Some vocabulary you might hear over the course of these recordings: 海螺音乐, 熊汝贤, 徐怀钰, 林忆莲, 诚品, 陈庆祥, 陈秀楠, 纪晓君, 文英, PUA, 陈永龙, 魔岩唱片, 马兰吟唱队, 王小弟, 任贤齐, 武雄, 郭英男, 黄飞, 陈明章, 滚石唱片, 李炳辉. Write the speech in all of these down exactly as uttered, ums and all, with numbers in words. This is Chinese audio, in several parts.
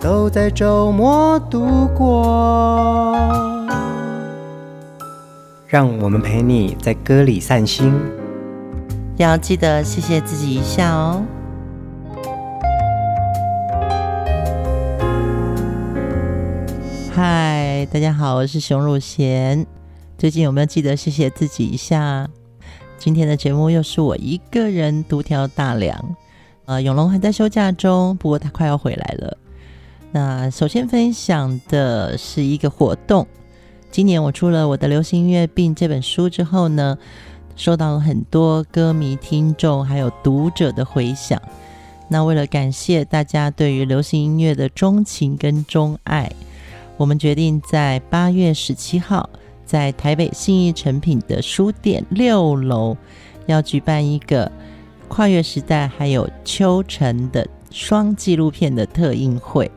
都在周末度过。让我们陪你在歌里散心，要记得谢谢自己一下哦。嗨，大家好，我是熊汝贤。最近有没有记得谢谢自己一下？今天的节目又是我一个人独挑大梁。呃，永龙还在休假中，不过他快要回来了。那首先分享的是一个活动。今年我出了我的流行音乐病这本书之后呢，收到了很多歌迷听众还有读者的回响。那为了感谢大家对于流行音乐的钟情跟钟爱，我们决定在八月十七号在台北信义诚品的书店六楼要举办一个跨越时代还有秋晨的双纪录片的特映会。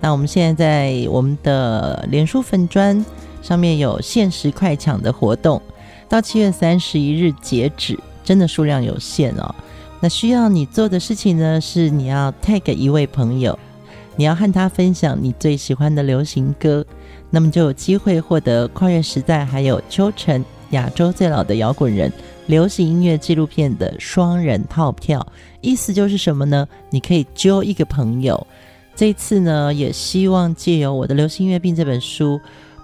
那我们现在在我们的脸书粉专上面有限时快抢的活动，到七月三十一日截止，真的数量有限哦。那需要你做的事情呢，是你要 tag 一位朋友，你要和他分享你最喜欢的流行歌，那么就有机会获得跨越时代还有秋晨亚洲最老的摇滚人流行音乐纪录片的双人套票。意思就是什么呢？你可以揪一个朋友。这次呢，也希望借由我的流行音乐病这本书，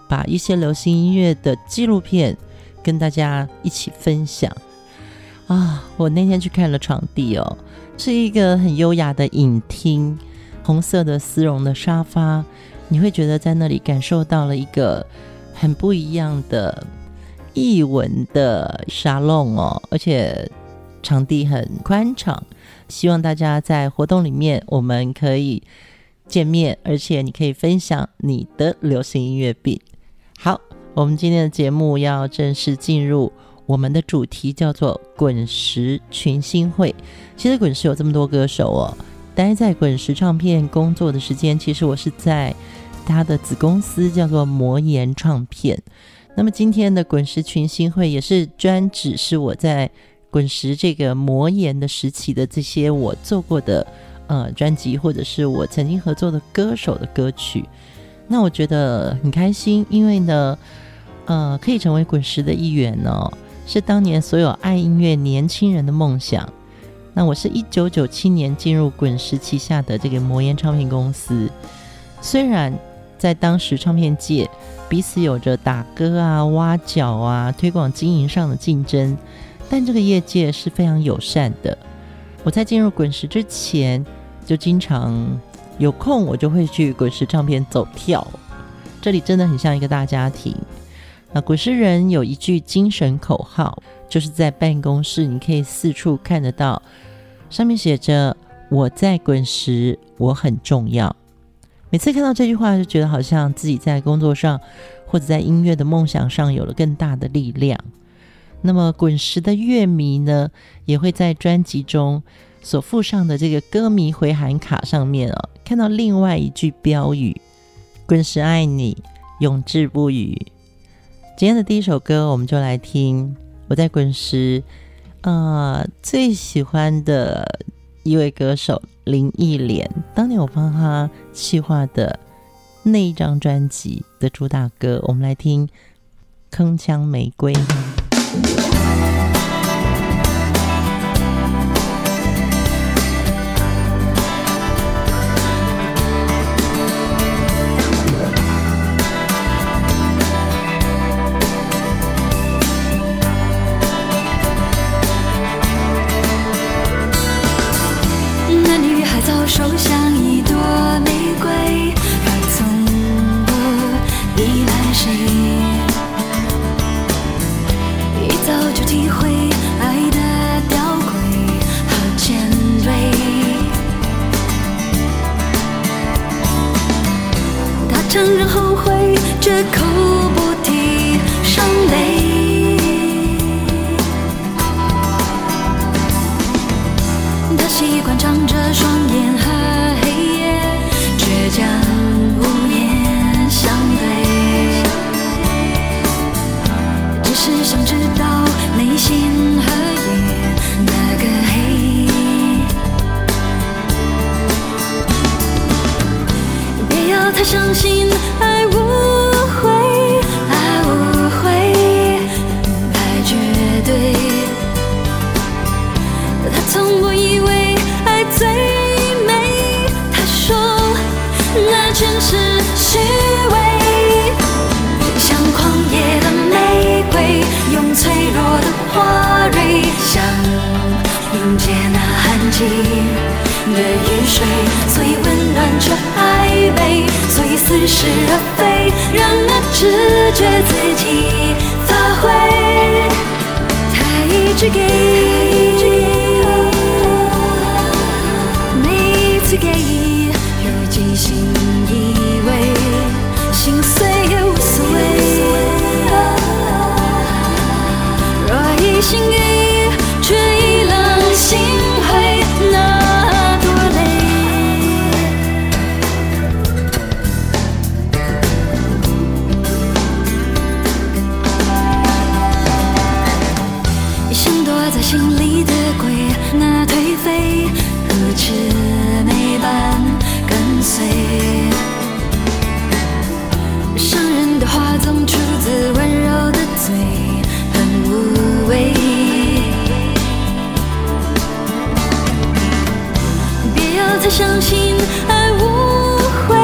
把一些流行音乐的纪录片跟大家一起分享啊！我那天去看了场地哦，是一个很优雅的影厅，红色的丝绒的沙发，你会觉得在那里感受到了一个很不一样的艺文的沙龙哦，而且场地很宽敞，希望大家在活动里面我们可以见面，而且你可以分享你的流行音乐病。好，我们今天的节目要正式进入，我们的主题叫做滚石群星会。其实滚石有这么多歌手哦，待在滚石唱片工作的时间，其实我是在他的子公司叫做魔岩唱片。那么今天的滚石群星会也是专指是我在滚石这个魔岩的时期的这些我做过的呃，专辑，或者是我曾经合作的歌手的歌曲。那我觉得很开心，因为呢呃，可以成为滚石的一员哦，是当年所有爱音乐年轻人的梦想。那我是一九九七年进入滚石旗下的这个魔岩唱片公司，虽然在当时唱片界彼此有着打歌啊、挖角啊、推广经营上的竞争，但这个业界是非常友善的。我在进入滚石之前，就经常有空我就会去滚石唱片走跳，这里真的很像一个大家庭。那滚石人有一句精神口号，就是在办公室你可以四处看得到，上面写着我在滚石，我很重要。每次看到这句话，就觉得好像自己在工作上或者在音乐的梦想上有了更大的力量。那么滚石的乐迷呢，也会在专辑中所附上的这个歌迷回函卡上面哦，看到另外一句标语，滚石爱你，永志不渝。今天的第一首歌，我们就来听我在滚石呃最喜欢的一位歌手林忆莲，当年我帮她企划的那一张专辑的主打歌，我们来听铿锵玫瑰。承认后悔，绝口不提伤悲。他习惯张着双眼和黑夜，倔强无言相对，只是想知道内心和他相信爱无悔，爱无悔，爱绝对。他从不以为爱最美，他说那全是虚伪。像狂野的玫瑰，用脆弱的花蕊，想迎接那寒季的雨水，所以温暖却暧昧，所以似是而非，让那直觉自己发挥。他一直给，每次给，如今心以为，心碎也无所谓。若一心给，却一冷心灰，那心里的鬼，那颓废如魑魅般跟随。伤人的话总出自温柔的嘴，很无味。别要再相信爱无悔，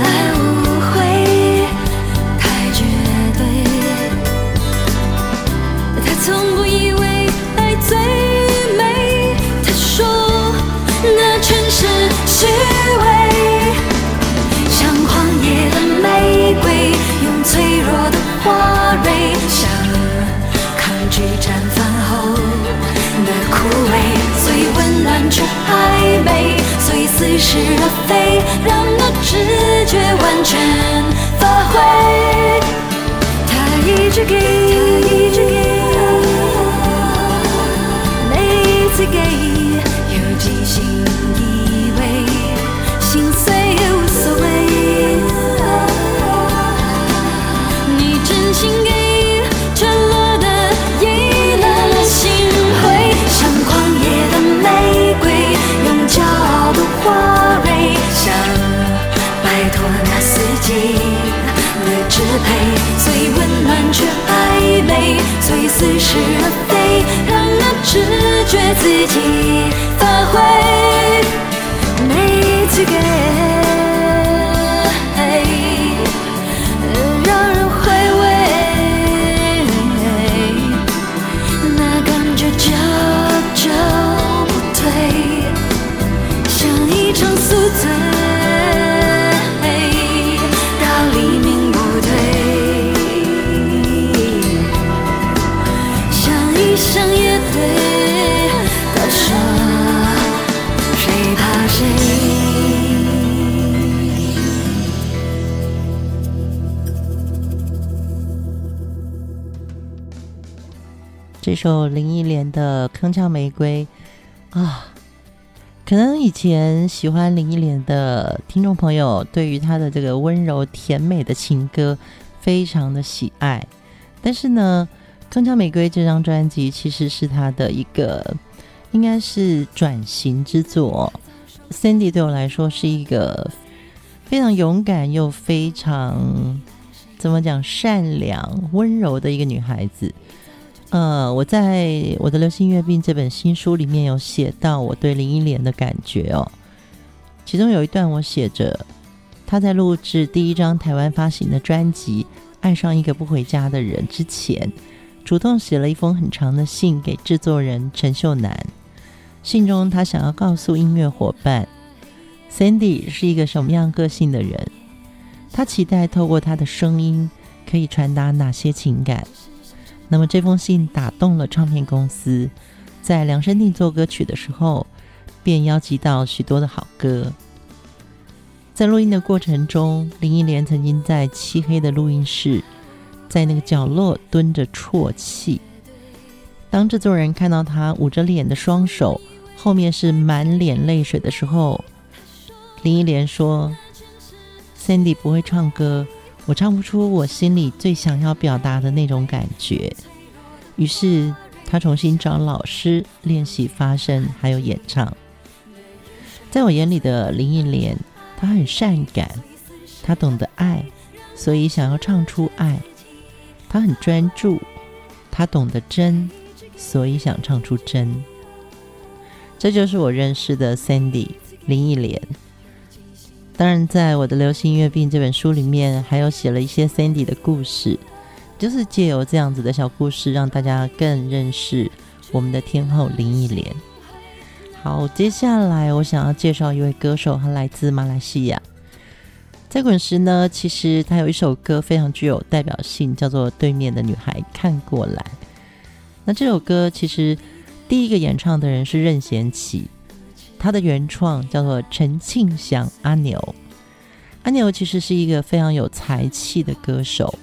爱无悔，太绝对。他从不以为最美，他说那全是虚伪。像狂野的玫瑰，用脆弱的花蕊，想抗拒绽放后的枯萎，所以温暖却暧昧，所以似是而非，让那直觉完全发挥。他一直给，他一直给，每次给，有几心以为，心碎也无所谓。你真心给，却落得一冷心灰。像狂野的玫瑰，用骄傲的花蕊，想摆脱那四季的支配，所以温暖却暧昧，所以似是而非，让那只觉自己发挥。每次给，让人回味，那感觉久久不退，像一场宿醉，到黎明不退，想一想也对。这首林忆莲的《铿锵玫瑰》啊，可能以前喜欢林忆莲的听众朋友，对于她的这个温柔甜美的情歌非常的喜爱。但是呢，《铿锵玫瑰》这张专辑其实是她的一个，应该是转型之作。Sandy 对我来说是一个非常勇敢又非常怎么讲善良、温柔的一个女孩子。呃，我在我的《流行音乐病》这本新书里面有写到我对林忆莲的感觉哦，其中有一段我写着，她在录制第一张台湾发行的专辑《爱上一个不回家的人》之前，主动写了一封很长的信给制作人陈秀楠。信中她想要告诉音乐伙伴 Sandy 是一个什么样个性的人，她期待透过她的声音可以传达哪些情感。那么这封信打动了唱片公司，在量身定做歌曲的时候便邀集到许多的好歌。在录音的过程中，林忆莲曾经在漆黑的录音室，在那个角落蹲着啜泣。当制作人看到她捂着脸的双手，后面是满脸泪水的时候，林忆莲说 Sandy 不会唱歌，我唱不出我心里最想要表达的那种感觉。于是她重新找老师练习发声还有演唱。在我眼里的林忆莲，她很善感，她懂得爱，所以想要唱出爱。她很专注，她懂得真，所以想唱出真。这就是我认识的 Sandy 林忆莲。当然在我的流行音乐病这本书里面还有写了一些 Sandy 的故事，就是借由这样子的小故事让大家更认识我们的天后林忆莲。好，接下来我想要介绍一位歌手，他来自马来西亚。在滚石呢，其实他有一首歌非常具有代表性，叫做《对面的女孩看过来》。那这首歌其实第一个演唱的人是任贤齐，他的原创叫做陈庆祥阿牛。阿牛其实是一个非常有才气的歌手。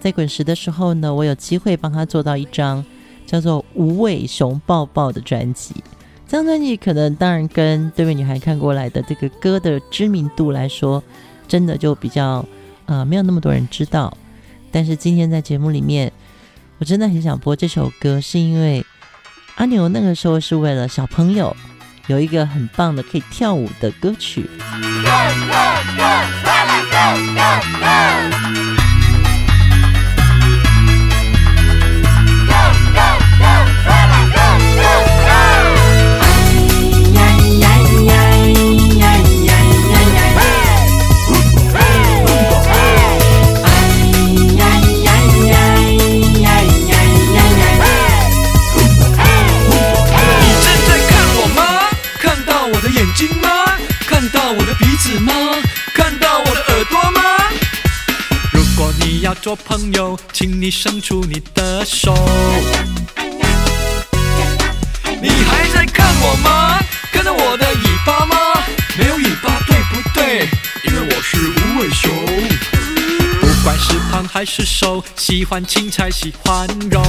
在滚石的时候呢，我有机会帮他做到一张叫做《无尾熊抱抱》的专辑。这张专辑可能当然跟《对面女孩看过来》的这个歌的知名度来说，真的就比较呃没有那么多人知道。但是今天在节目里面，我真的很想播这首歌，是因为阿牛那个时候是为了小朋友有一个很棒的可以跳舞的歌曲。 Go, go, go, go, go, go, go, go.要做朋友，请你伸出你的手。你还在看我吗？看到我的尾巴吗？没有尾巴对不对？因为我是无尾熊。不管是胖还是瘦，喜欢青菜喜欢肉。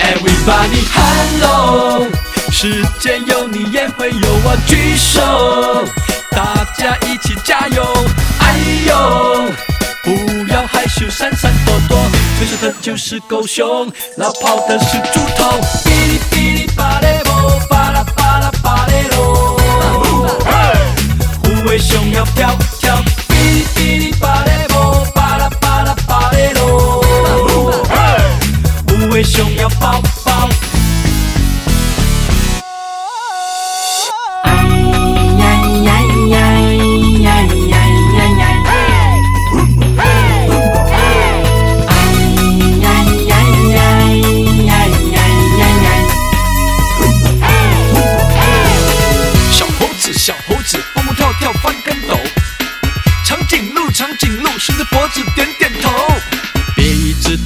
Everybody hello， 世界有你也会有我，举手，大家一起加油。哎呦，不要害羞，闪闪躲躲，最帅的就是狗熊，老跑的是猪头。哔哩哔哩巴雷波，巴拉巴拉巴雷罗，虎尾熊要飘飘。哔哩哔哩巴雷波，巴拉巴拉巴雷罗，虎尾熊要抱抱。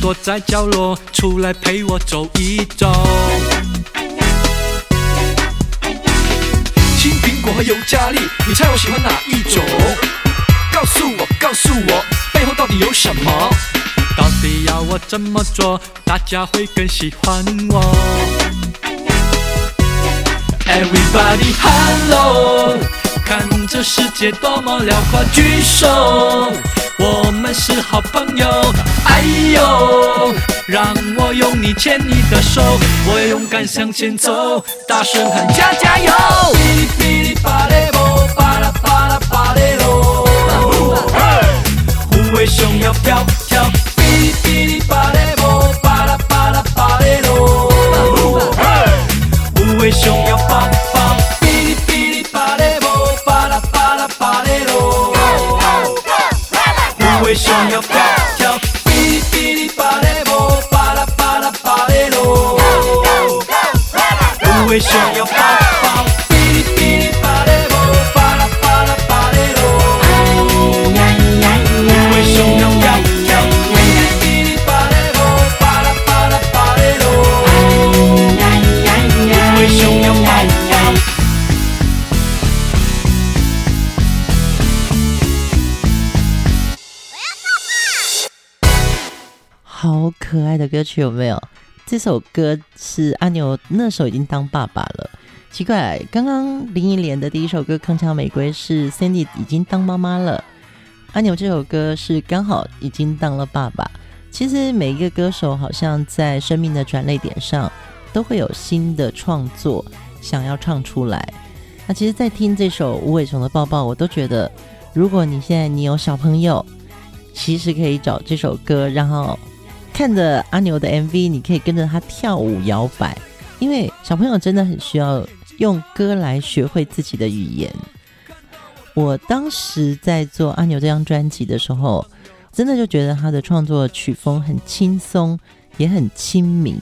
躲在角落，出来陪我走一走。青苹果和尤加利，你猜我喜欢哪一种？告诉我，告诉我，背后到底有什么？到底要我怎么做，大家会更喜欢我 ？Everybody hello， 看这世界多么辽阔，举手。我们是好朋友，哎呦，让我用你牵你的手，我要勇敢向前走，大声喊加加油！哔哩哔哩巴雷波，巴拉巴拉巴雷罗，虎尾熊要飘飘。哔哩哔哩巴雷波，巴拉巴拉巴雷罗，虎尾熊要抱抱。哔哩哔哩巴雷波，巴拉巴拉巴雷罗。为什么要跳跳？哔哩哔哩巴雷波，巴拉巴拉巴雷罗。为什么要抱抱？哔哩哔哩巴雷波，巴拉巴拉巴雷罗。为什么要跳跳？哔哩哔哩巴雷波，巴拉巴拉巴雷罗。为什么要抱抱？超可爱的歌曲，有没有？这首歌是阿牛那时候已经当爸爸了。奇怪，刚刚林忆莲的第一首歌《铿锵玫瑰》是 Sandy 已经当妈妈了，阿牛这首歌是刚好已经当了爸爸。其实每一个歌手好像在生命的转捩点上都会有新的创作想要唱出来。那其实在听这首无尾熊的抱抱，我都觉得如果你现在你有小朋友，其实可以找这首歌，然后看着阿牛的 M V， 你可以跟着他跳舞摇摆，因为小朋友真的很需要用歌来学会自己的语言。我当时在做阿牛这张专辑的时候，真的就觉得他的创作曲风很轻松也很亲民。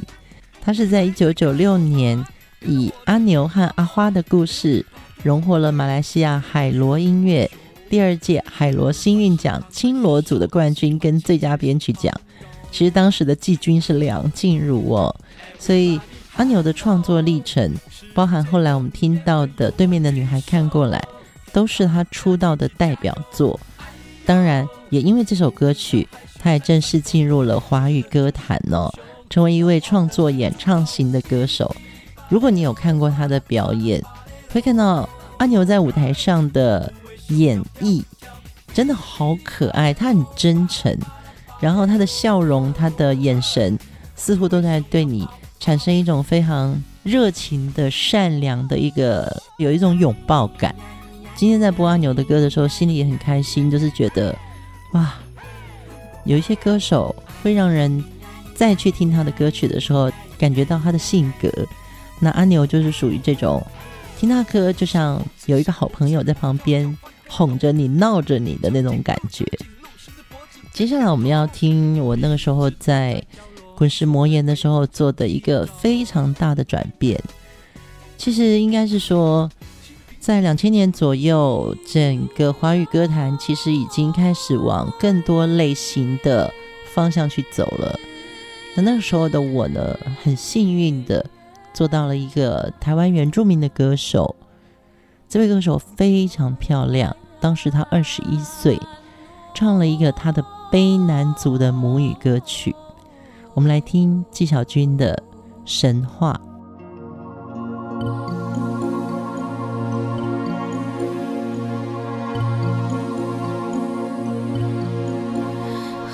他是在一九九六年以阿牛和阿花的故事荣获了马来西亚海螺音乐第二届海螺星韵奖青螺组的冠军跟最佳编曲奖。其实当时的季军是梁静茹哦，所以阿牛的创作历程，包含后来我们听到的《对面的女孩看过来》，都是他出道的代表作。当然，也因为这首歌曲，他也正式进入了华语歌坛哦，成为一位创作演唱型的歌手。如果你有看过他的表演，会看到阿牛在舞台上的演绎，真的好可爱，他很真诚。然后他的笑容，他的眼神，似乎都在对你产生一种非常热情的善良的一个，有一种拥抱感。今天在播阿牛的歌的时候，心里也很开心，就是觉得哇，有一些歌手会让人再去听他的歌曲的时候感觉到他的性格，那阿牛就是属于这种，听他歌就像有一个好朋友在旁边哄着你闹着你的那种感觉。接下来我们要听我那个时候在滚石魔岩的时候做的一个非常大的转变。其实应该是说在两千年左右，整个华语歌坛其实已经开始往更多类型的方向去走了。那那个时候的我呢，很幸运的做到了一个台湾原住民的歌手。这位歌手非常漂亮，当时她二十一岁，唱了一个她的卑南族的母语歌曲，我们来听纪晓君的《神话》。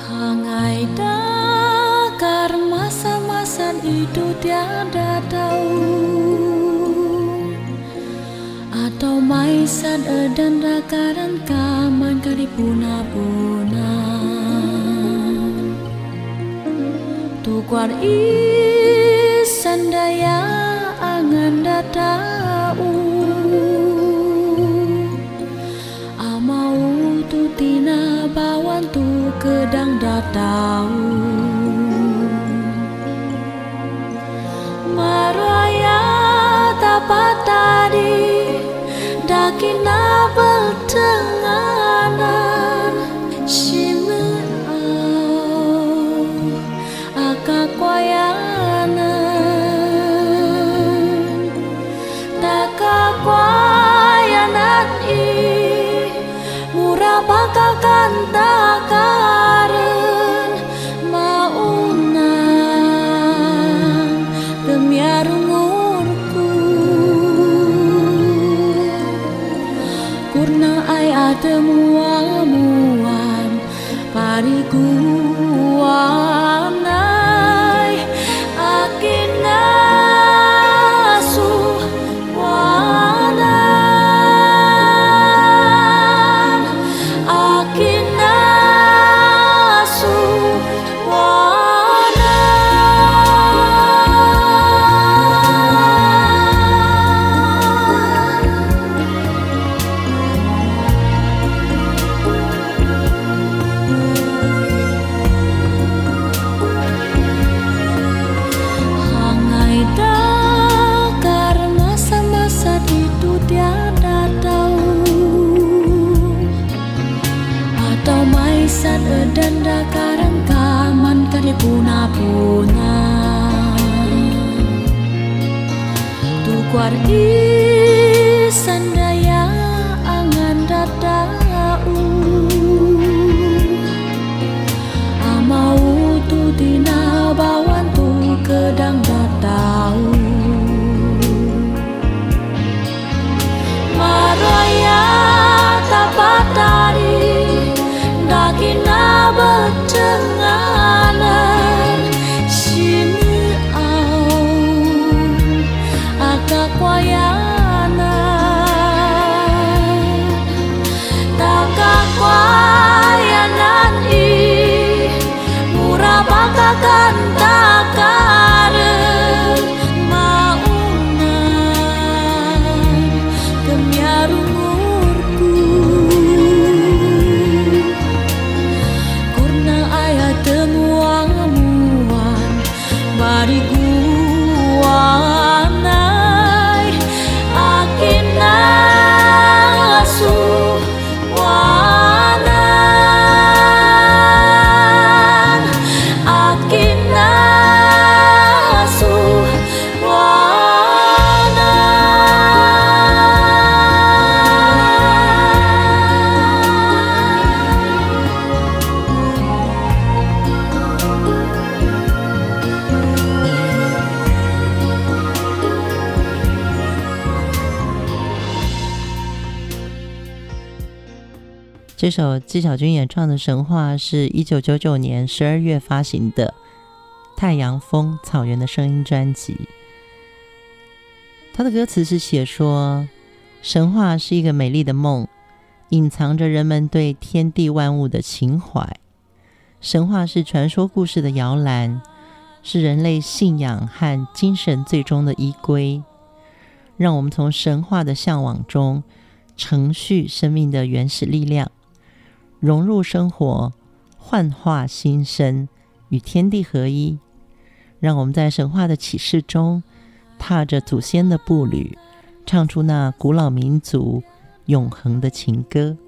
Hangaidah karma samasan itu tiada tahu atau maisan edan rakaran kaman kali puna-puna Tukuar isan daya anganda tahu Amau tu tina bawan tu kedang datau Maraya tapat tadi Dakina pertenganan Shimeau Akakwayanan Takakwayanan I Murah bakakan takaren Mauna Demiarung temuan-muan pariguan ai akinasu wanan akinasu puna-puna Tukuar isan daya angan datau Amau tu tina 这首纪晓君演唱的《神话》是一九九九年十二月发行的《太阳风草原的声音》专辑。他的歌词是写说，神话是一个美丽的梦，隐藏着人们对天地万物的情怀。神话是传说故事的摇篮，是人类信仰和精神最终的依归。让我们从神话的向往中承续生命的原始力量，融入生活，幻化新生，与天地合一。让我们在神话的启示中，踏着祖先的步履，唱出那古老民族永恒的情歌。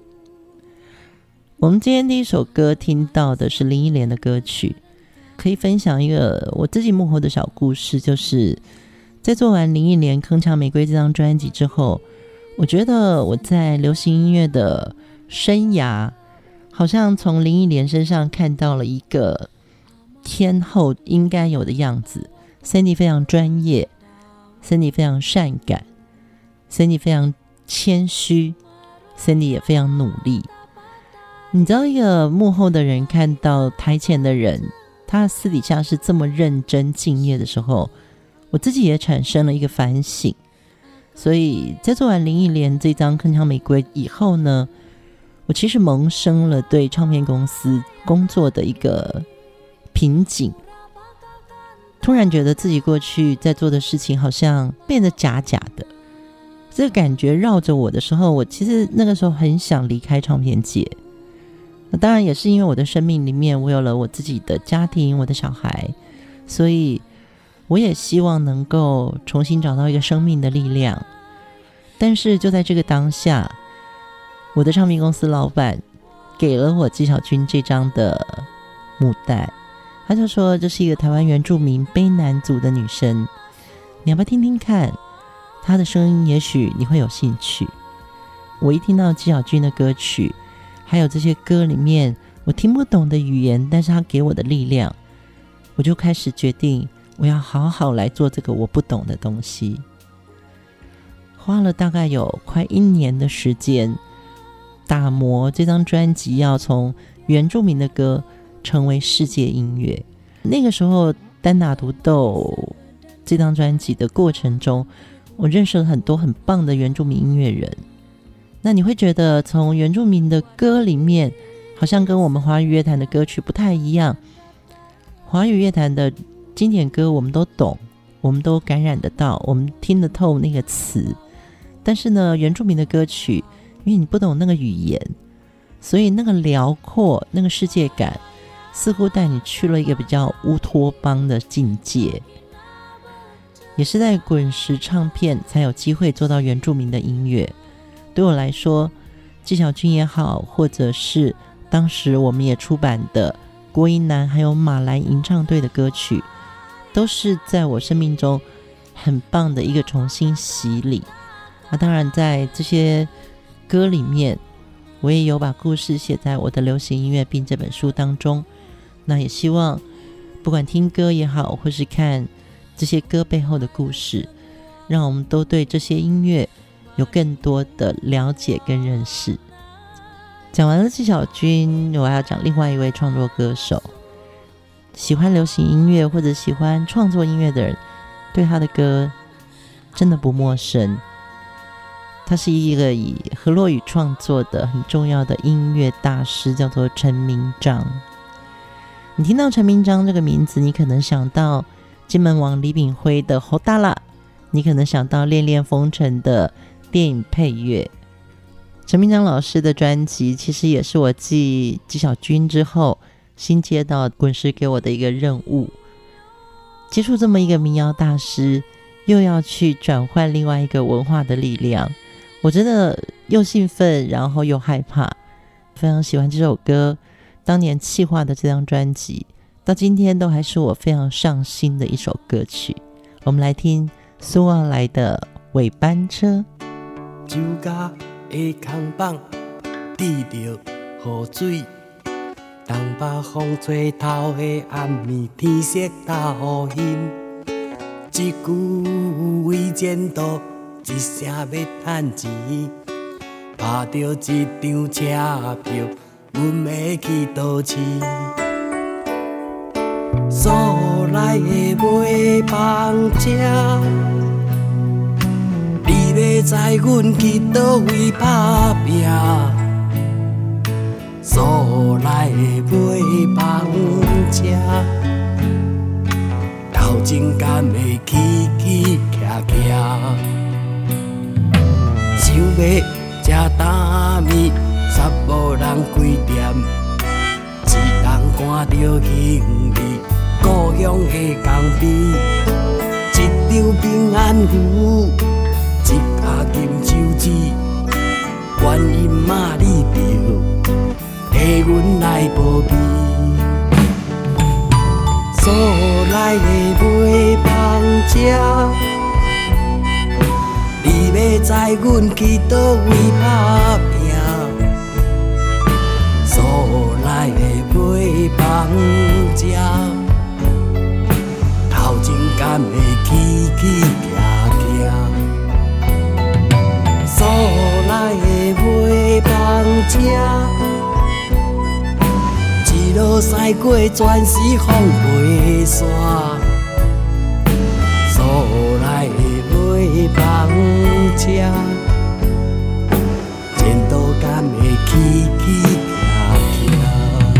我们今天第一首歌听到的是林忆莲的歌曲。可以分享一个我自己幕后的小故事，就是在做完林忆莲《铿锵玫瑰》这张专辑之后，我觉得我在流行音乐的生涯好像从林忆莲身上看到了一个天后应该有的样子。 Sandy 非常专业， Sandy 非常善感， Sandy 非常谦虚， Sandy 也非常努力。你知道一个幕后的人看到台前的人他私底下是这么认真敬业的时候，我自己也产生了一个反省。所以在做完林忆莲这张《铿锵玫瑰》以后呢，我其实萌生了对唱片公司工作的一个瓶颈。突然觉得自己过去在做的事情好像变得假假的，这个感觉绕着我的时候，我其实那个时候很想离开唱片界。那当然也是因为我的生命里面我有了我自己的家庭，我的小孩，所以我也希望能够重新找到一个生命的力量。但是就在这个当下，我的唱片公司老板给了我纪晓君这张的母带，他就说这是一个台湾原住民卑南族的女生，你要不要听听看她的声音，也许你会有兴趣。我一听到纪晓君的歌曲，还有这些歌里面我听不懂的语言，但是他给我的力量，我就开始决定我要好好来做这个我不懂的东西。花了大概有快一年的时间打磨这张专辑，要从原住民的歌成为世界音乐。那个时候单打独斗这张专辑的过程中，我认识了很多很棒的原住民音乐人。那你会觉得从原住民的歌里面好像跟我们华语乐坛的歌曲不太一样，华语乐坛的经典歌我们都懂，我们都感染得到，我们听得透那个词。但是呢，原住民的歌曲因为你不懂那个语言，所以那个辽阔那个世界感似乎带你去了一个比较乌托邦的境界。也是在滚石唱片才有机会做到原住民的音乐。对我来说，纪晓君也好，或者是当时我们也出版的郭英男还有马兰吟唱队的歌曲，都是在我生命中很棒的一个重新洗礼。那、啊、当然在这些歌里面我也有把故事写在我的流行音乐病这本书当中。那也希望不管听歌也好，或是看这些歌背后的故事，让我们都对这些音乐有更多的了解跟认识。讲完了纪晓君，我还要讲另外一位创作歌手。喜欢流行音乐或者喜欢创作音乐的人对他的歌真的不陌生。他是一个以河洛语创作的很重要的音乐大师，叫做陈明章。你听到陈明章这个名字，你可能想到金门王李炳辉的侯大啦，你可能想到恋恋风尘的电影配乐。陈明章老师的专辑其实也是我继纪晓君之后新接到滚石给我的一个任务，接触这么一个民谣大师，又要去转换另外一个文化的力量，我真的又兴奋然后又害怕。非常喜欢这首歌，当年企划的这张专辑到今天都还是我非常上心的一首歌曲。我们来听苏澳来的尾班车。酒家的空房滴到雨水，东北风吹透的暗暝，天色透乌云，一句为前途，一声要趁钱，打到一张车票，阮要去倒市。所来的尾班车，你要载阮去倒位打拼？所来的尾班车，斗阵敢会起起徛徛？想要吃干面，煞无人开店，一人赶着行李，故乡的工地，一张平安符，一卡金手指，观音妈你着替阮来保庇。所来的尾班车，你要载阮去倒位打拼？所来的尾班车，头前敢会起起徛徛？所来的尾班车，一路驶过全是风袂散。所来的尾班车，前途敢会起起徛徛？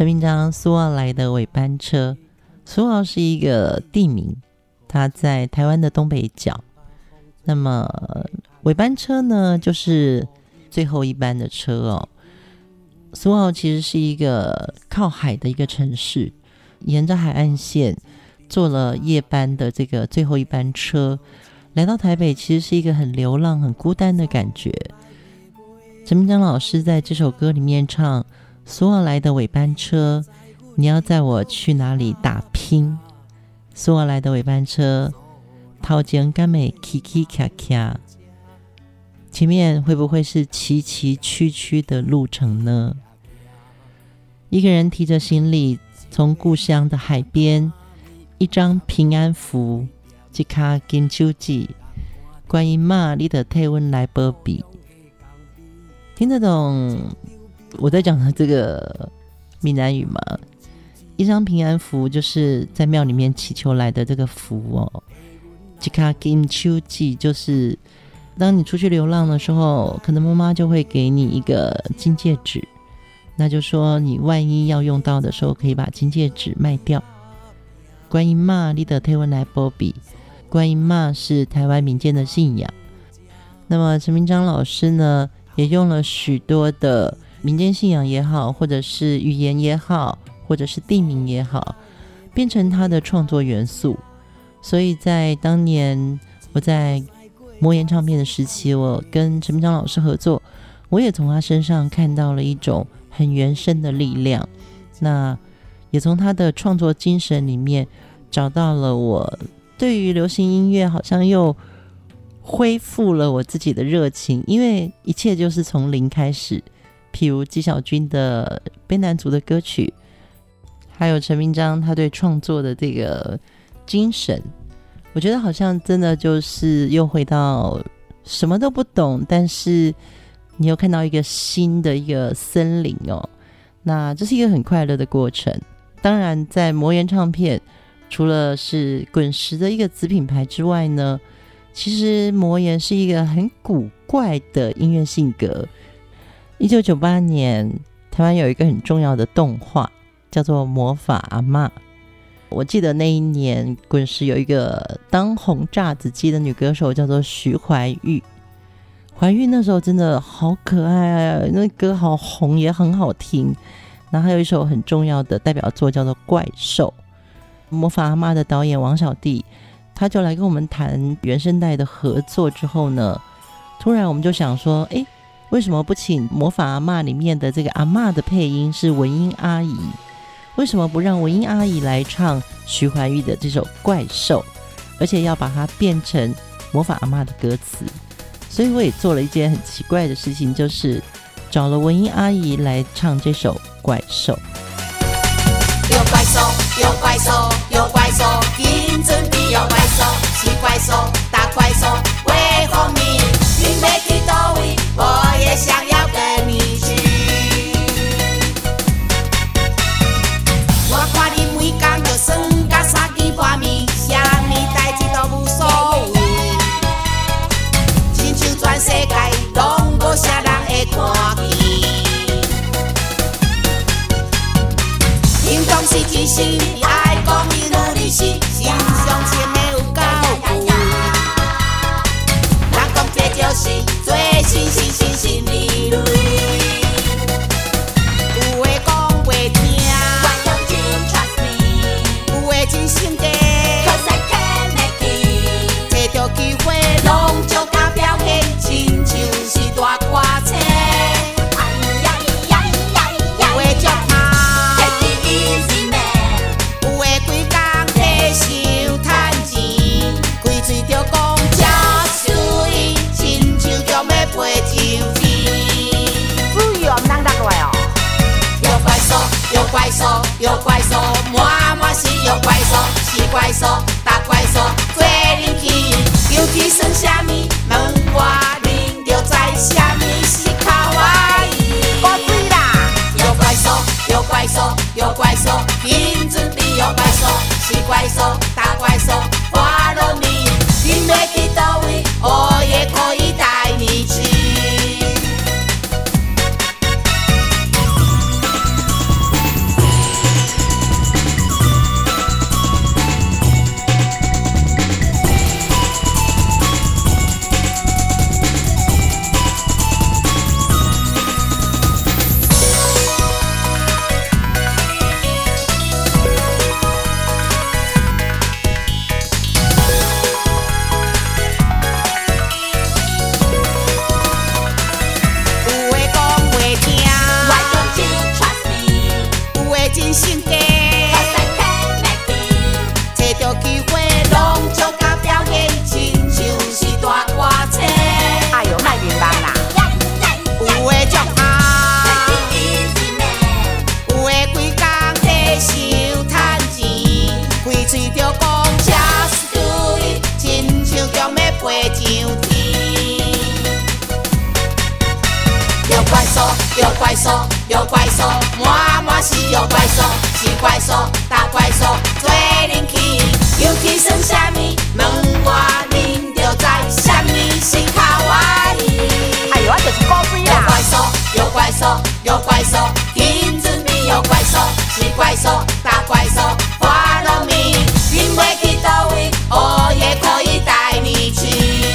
陈明章苏澳来的尾班车。苏澳是一个地名，它在台湾的东北角。那么尾班车呢，就是最后一班的车哦。苏澳其实是一个靠海的一个城市，沿着海岸线坐了夜班的这个最后一班车来到台北，其实是一个很流浪很孤单的感觉。陈明章老师在这首歌里面唱，苏澳来的尾班车，你要载我去哪里打拼，苏澳来的尾班车，头前敢会崎崎徛徛，前面会不会是崎崎岖岖的路程呢？一个人提着行李从故乡的海边，一张平安符，一卡金手指，观音妈你就替我们来保庇。听得懂我在讲的这个闽南语吗？一张平安符就是在庙里面祈求来的这个符哦。一卡金手指就是当你出去流浪的时候，可能妈妈就会给你一个金戒指，那就说你万一要用到的时候，可以把金戒指卖掉。观音妈你就替我来保庇，观音妈是台湾民间的信仰。那么陈明章老师呢，也用了许多的民间信仰也好，或者是语言也好，或者是地名也好，变成他的创作元素。所以在当年我在魔岩唱片的时期，我跟陈明章老师合作，我也从他身上看到了一种很原生的力量，那也从他的创作精神里面找到了我对于流行音乐好像又恢复了我自己的热情，因为一切就是从零开始。譬如纪晓君的卑南族的歌曲，还有陈明章他对创作的这个精神，我觉得好像真的就是又回到什么都不懂，但是你又看到一个新的一个森林哦。那这是一个很快乐的过程。当然在魔岩唱片除了是滚石的一个子品牌之外呢，其实魔岩是一个很古怪的音乐性格。一九九八年台湾有一个很重要的动画叫做魔法阿嬷，我记得那一年滚石有一个当红炸子鸡的女歌手叫做徐怀钰，怀钰那时候真的好可爱啊，那歌好红也很好听。然后还有一首很重要的代表作叫做怪兽，魔法阿嬷的导演王小弟他就来跟我们谈原声带的合作之后呢，突然我们就想说诶，为什么不请魔法阿嬷里面的这个阿嬷的配音是文英阿姨，为什么不让文英阿姨来唱徐怀钰的这首怪兽，而且要把它变成魔法阿嬷的歌词。所以我也做了一件很奇怪的事情，就是找了文英阿姨来唱这首怪兽。有怪兽有怪兽有怪兽，金针比有怪兽，是怪兽大怪兽威风你，你没去到位，我也想要跟你去，生甲三更半暝，啥物代志都无所谓。亲像全世界拢无啥人会看见。行动是真心，爱讲伊努力是心上深的有够久。人讲这就是做心心心心里累。真心的 Cause I can't make it， 这条机会拢就敢表现，亲像是大歌星。哎呀呀呀呀！有的足嘛，这是 easy man。有的规工在想赚钱，规嘴就讲真水，亲像强要飞上天。不要难得怪哦。有怪兽，有怪兽，有怪兽。有怪兽，是怪兽，大怪兽做恁去，尤其算啥物？问我恁就知啥物是卡哇伊。我醉啦！有怪兽，有怪兽，有怪兽，认准你有怪兽，是怪兽，大怪兽 follow me， 你要去叨位，我也可以带你去。有怪兽，有怪兽，妈妈是有怪兽，是怪兽，大怪兽做恁去，尤其算啥物？问我恁就知啥物是卡哇伊。哎呦，我就是高飞啦！有怪兽，有怪兽，有怪兽，金子咪有怪兽，是怪兽，大怪兽 ，follow me， 恁袂去叨位，我也可以带你去。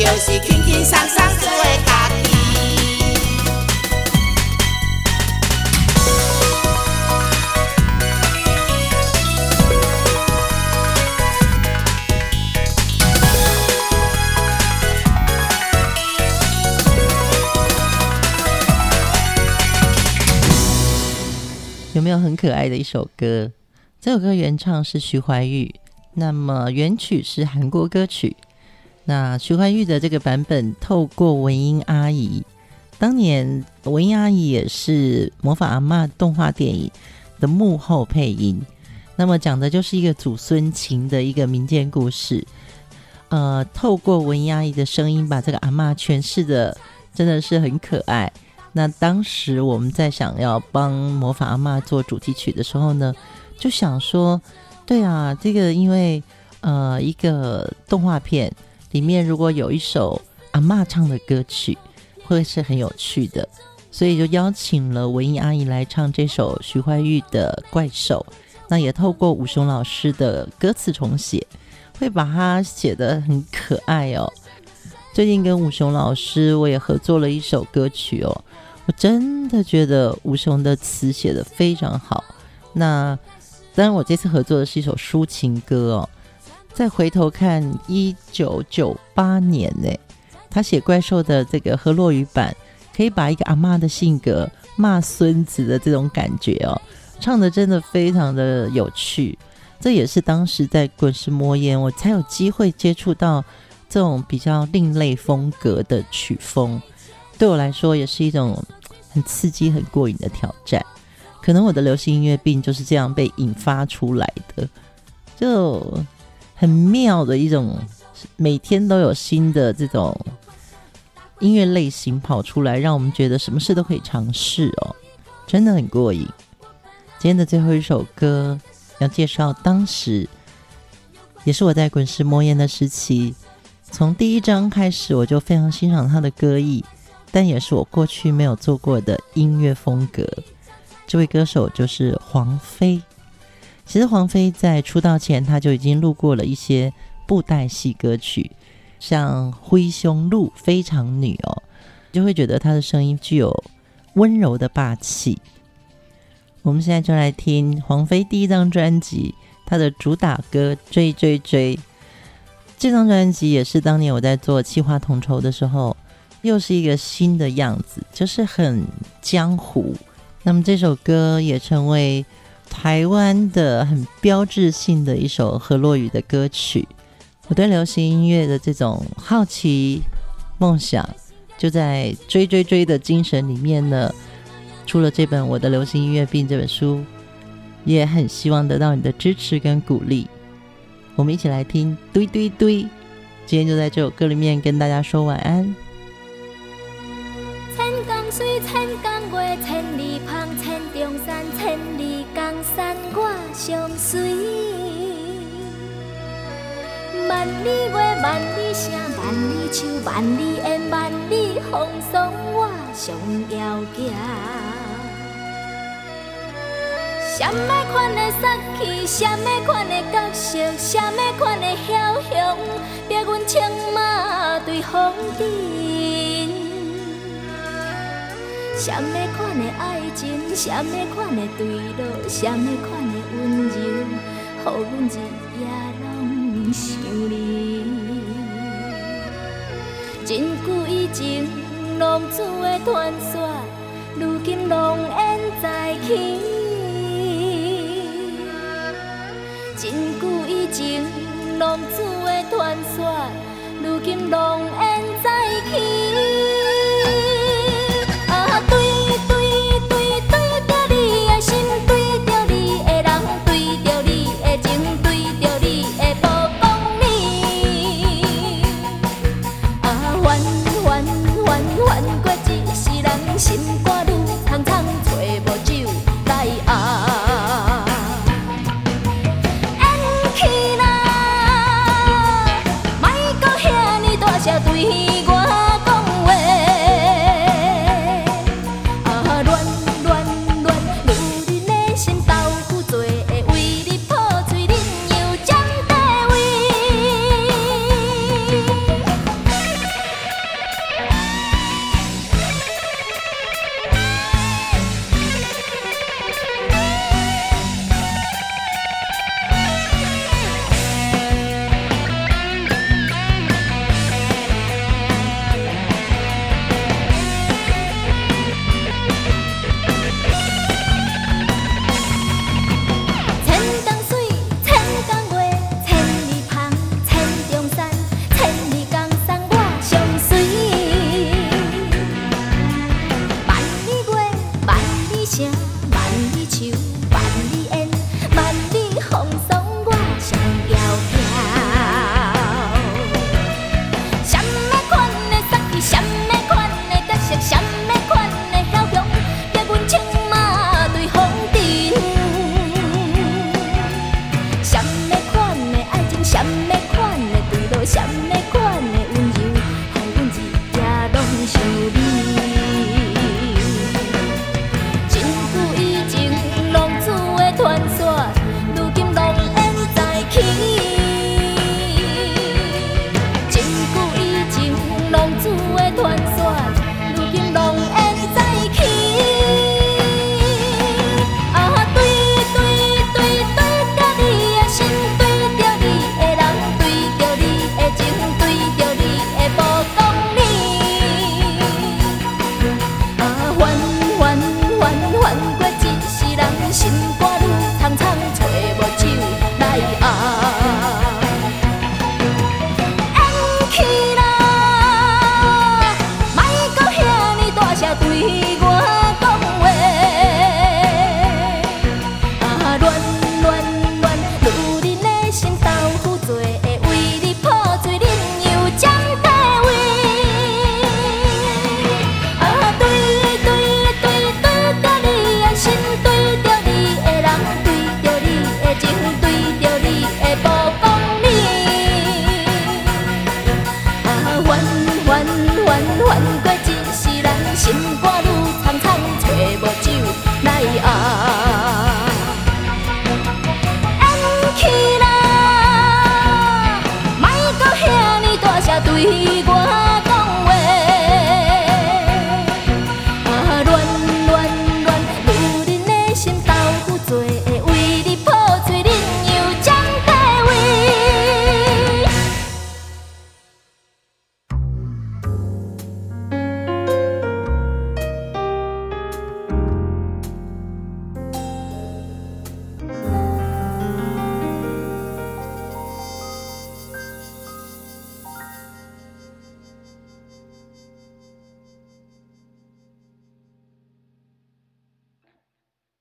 就是轻轻松松做家己。有没有很可爱的一首歌？这首歌原唱是徐怀钰，那么原曲是韩国歌曲。那徐怀钰的这个版本透过文英阿姨，当年文英阿姨也是魔法阿嬷动画电影的幕后配音，那么讲的就是一个祖孙情的一个民间故事，呃，透过文英阿姨的声音把这个阿嬷诠释的真的是很可爱。那当时我们在想要帮魔法阿嬷做主题曲的时候呢，就想说对啊，这个因为呃一个动画片里面如果有一首阿嬷唱的歌曲会是很有趣的，所以就邀请了文艺阿姨来唱这首徐怀钰的怪兽，那也透过武雄老师的歌词重写，会把它写得很可爱哦。最近跟武雄老师我也合作了一首歌曲哦，我真的觉得武雄的词写得非常好，那当然我这次合作的是一首抒情歌哦，再回头看一九九八年呢，他写怪兽的这个河洛语版，可以把一个阿嬷的性格骂孙子的这种感觉哦，唱的真的非常的有趣。这也是当时在滚石魔岩我才有机会接触到这种比较另类风格的曲风，对我来说也是一种很刺激很过瘾的挑战，可能我的流行音乐病就是这样被引发出来的，就很妙的一种，每天都有新的这种音乐类型跑出来，让我们觉得什么事都可以尝试哦，真的很过瘾。今天的最后一首歌要介绍，当时也是我在滚石魔岩的时期，从第一章开始我就非常欣赏他的歌艺，但也是我过去没有做过的音乐风格。这位歌手就是黄飞。其实黄飞在出道前他就已经录过了一些布袋戏歌曲，像《灰熊鹿非常女》哦，就会觉得他的声音具有温柔的霸气。我们现在就来听黄飞第一张专辑他的主打歌《追追追》，这张专辑也是当年我在做企划统筹的时候，又是一个新的样子，就是很江湖。那么这首歌也成为台湾的很标志性的一首河洛语的歌曲。我对流行音乐的这种好奇梦想，就在追追追的精神里面呢，出了这本《我的流行音乐病》这本书，也很希望得到你的支持跟鼓励。我们一起来听堆堆堆，今天就在这首歌里面跟大家说晚安。千金水千金月千里香千重山千里江山我上水，万里月万里声万里秋万里烟万里风霜我上遥行，什么款的散去什么款的角色什么款的晓雄，别阮穿马对风尘，什么款的爱情，什么款的对路，什么款的温柔，予阮日夜拢想你。真久以前浪子的传说，如今浪烟再起。真久以前浪子的传说，如今浪烟再起。对对对对着你的心，对着你见。